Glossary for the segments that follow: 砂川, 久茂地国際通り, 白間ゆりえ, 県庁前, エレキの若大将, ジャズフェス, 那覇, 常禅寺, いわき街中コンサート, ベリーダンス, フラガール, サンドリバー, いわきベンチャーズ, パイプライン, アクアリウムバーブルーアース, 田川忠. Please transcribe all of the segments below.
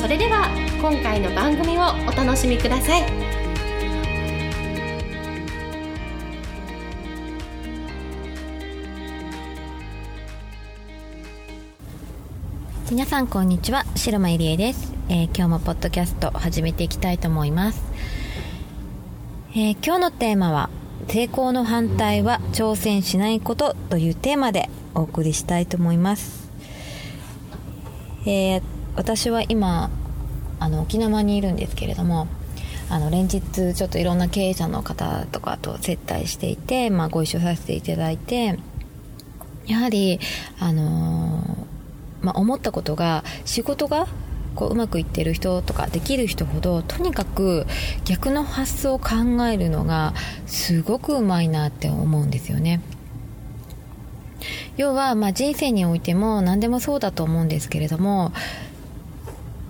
それでは今回の番組をお楽しみください。皆さんこんにちは、白間ゆりえです。今日もポッドキャスト始めていきたいと思います。今日のテーマは、成功の反対は挑戦しないことというテーマでお送りしたいと思います。私は今沖縄にいるんですけれども、連日ちょっといろんな経営者の方とかと接待していて、ご一緒させていただいて、やはり思ったことが、仕事がこううまくいってる人とかできる人ほど、とにかく逆の発想を考えるのがすごくうまいなって思うんですよね。要は人生においても何でもそうだと思うんですけれども、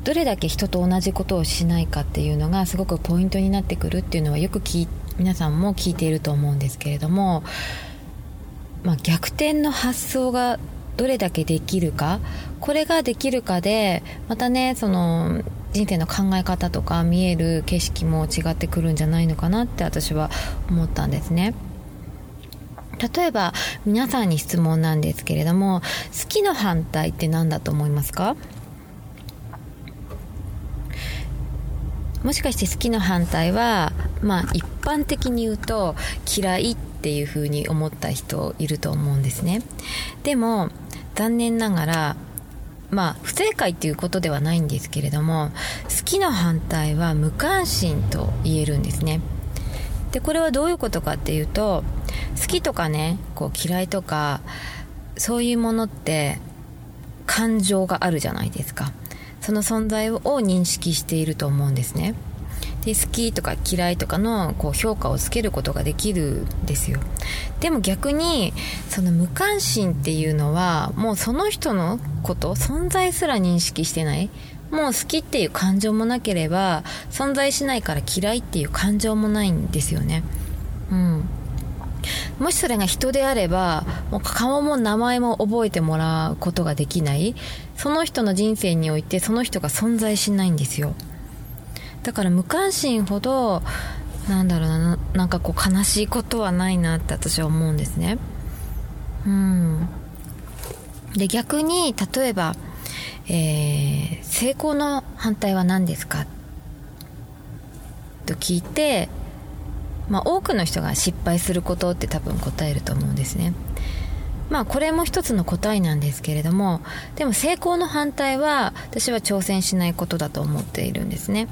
どれだけ人と同じことをしないかっていうのがすごくポイントになってくるっていうのは、よく皆さんも聞いていると思うんですけれども、逆転の発想がどれだけできるか、これができるかで、またね、その人生の考え方とか見える景色も違ってくるんじゃないのかなって私は思ったんですね。例えば皆さんに質問なんですけれども、好きの反対って何だと思いますか？もしかして好きの反対は、一般的に言うと嫌いっていう風に思った人いると思うんですね。でも残念ながら、不正解っていうことではないんですけれども、好きの反対は無関心と言えるんですね。で、これはどういうことかっていうと、好きとかね、嫌いとかそういうものって感情があるじゃないですか。その存在を認識していると思うんですね。で、好きとか嫌いとかの評価をつけることができるんですよ。でも逆にその無関心っていうのは、もうその人のこと存在すら認識してない、もう好きっていう感情もなければ存在しないから、嫌いっていう感情もないんですよね。もしそれが人であれば、もう顔も名前も覚えてもらうことができない、その人の人生においてその人が存在しないんですよ。だから無関心ほど、悲しいことはないなって私は思うんですね。で、逆に例えば、成功の反対は何ですかと聞いて、多くの人が失敗することって多分答えると思うんですね。これも一つの答えなんですけれども、でも成功の反対は私は挑戦しないことだと思っているんですね。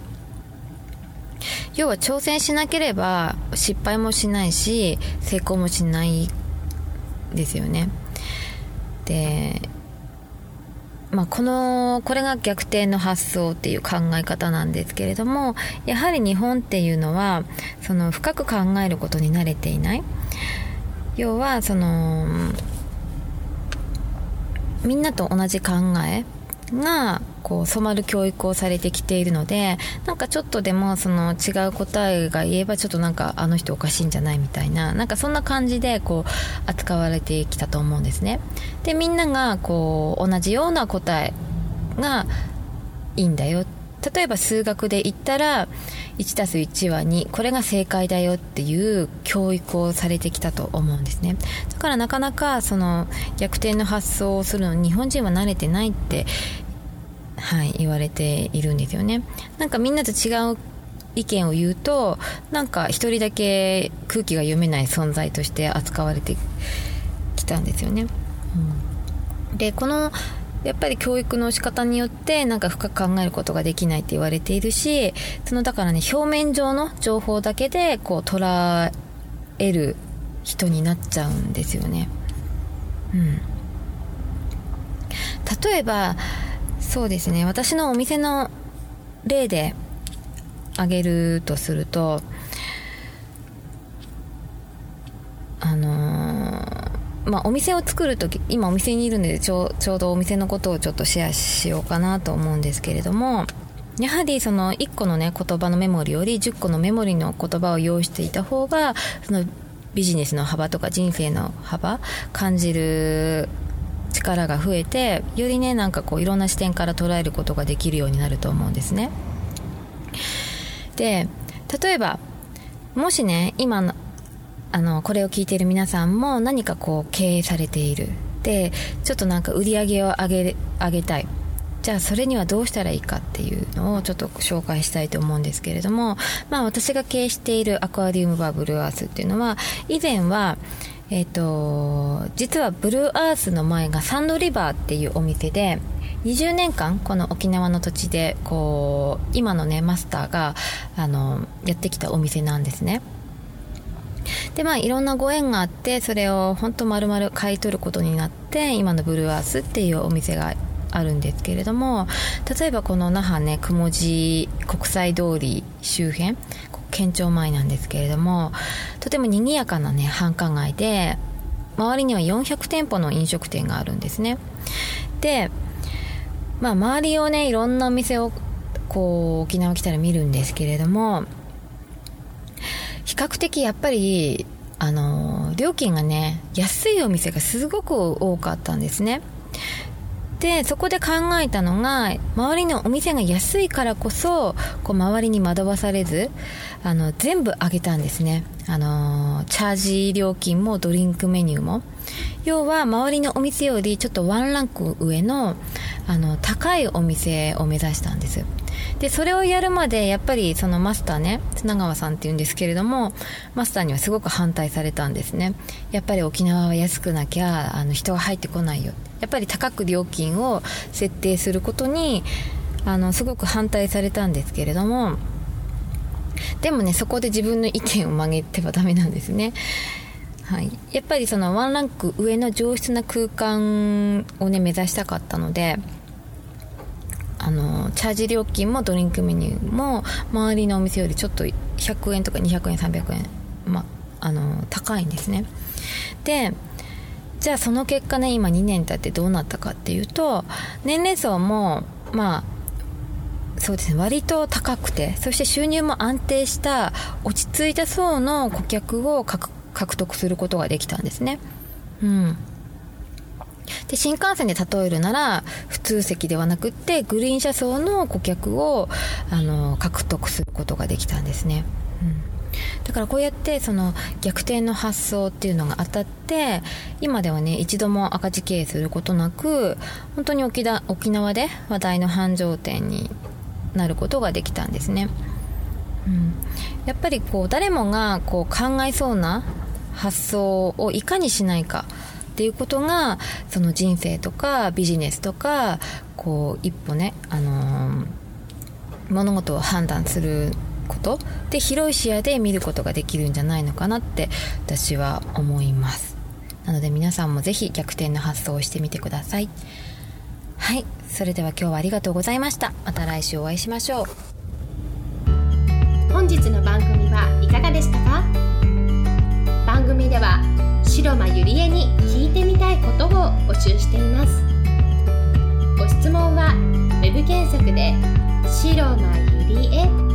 要は挑戦しなければ失敗もしないし、成功もしないですよね。で、これが逆転の発想っていう考え方なんですけれども、やはり日本っていうのはその深く考えることに慣れていない。要はそのみんなと同じ考えが染まる教育をされてきているので、ちょっとでもその違う答えが言えば、ちょっとあの人おかしいんじゃないみたいな、そんな感じで扱われてきたと思うんですね。で、みんなが同じような答えがいいんだよ。例えば数学で言ったら 1+1 は2、これが正解だよっていう教育をされてきたと思うんですね。だからなかなかその逆転の発想をするのに日本人は慣れてないって、言われているんですよね。みんなと違う意見を言うと、一人だけ空気が読めない存在として扱われてきたんですよね。で、このやっぱり教育の仕方によって深く考えることができないって言われているし、だからね、表面上の情報だけで捉える人になっちゃうんですよね。例えばそうですね、私のお店の例で挙げるとすると、お店を作るとき、今お店にいるのでちょうどお店のことをちょっとシェアしようかなと思うんですけれども、やはりその1個のね言葉のメモリより10個のメモリの言葉を用意していた方が、そのビジネスの幅とか人生の幅感じる力が増えて、よりねなんかこういろんな視点から捉えることができるようになると思うんですね。で、例えばもしね今のこれを聞いている皆さんも何かこう経営されている、でちょっとなんか売り上げを上げたい、じゃあそれにはどうしたらいいかっていうのをちょっと紹介したいと思うんですけれども、私が経営しているアクアリウムバーブルーアースっていうのは、以前は実はブルーアースの前がサンドリバーっていうお店で、20年間この沖縄の土地でこう今のねマスターがやってきたお店なんですね。でいろんなご縁があって、それを本当丸々買い取ることになって、今のブルーアースっていうお店があるんですけれども、例えばこの那覇ね久茂地国際通り周辺、県庁前なんですけれども、とても賑やかなね繁華街で、周りには400店舗の飲食店があるんですね。で、周りをねいろんなお店をこう沖縄来たら見るんですけれども、比較的やっぱり料金がね安いお店がすごく多かったんですね。でそこで考えたのが、周りのお店が安いからこそこう周りに惑わされず、全部上げたんですね。チャージ料金もドリンクメニューも、要は周りのお店よりちょっとワンランク上の、高いお店を目指したんです。でそれをやるまでやっぱりそのマスターね、砂川さんっていうんですけれども、マスターにはすごく反対されたんですね。やっぱり沖縄は安くなきゃ人が入ってこないよ、やっぱり高く料金を設定することにすごく反対されたんですけれども、でもねそこで自分の意見を曲げてはダメなんですね。はい、やっぱりそのワンランク上の上質な空間をね目指したかったので、チャージ料金もドリンクメニューも周りのお店よりちょっと100円とか200円300円、高いんですね。でじゃあその結果ね、今2年経ってどうなったかっていうと、年齢層もそうですね、割と高くて、そして収入も安定した落ち着いた層の顧客を獲得することができたんですね。うんで新幹線で例えるなら、普通席ではなくってグリーン車層の顧客を獲得することができたんですね。だからこうやってその逆転の発想っていうのが当たって、今ではね一度も赤字経営することなく、本当に沖縄で話題の繁盛店になることができたんですね。やっぱりこう誰もがこう考えそうな発想をいかにしないかっていうことが、その人生とかビジネスとかこう一歩ね、物事を判断することで広い視野で見ることができるんじゃないのかなって私は思います。なので皆さんもぜひ逆転の発想をしてみてください。はい、それでは今日はありがとうございました。また来週お会いしましょう。本日の番組はいかがでしたか？番組では白間ゆりえに聞いてみたいことを募集しています。ご質問はウェブ検索で白間ゆりえ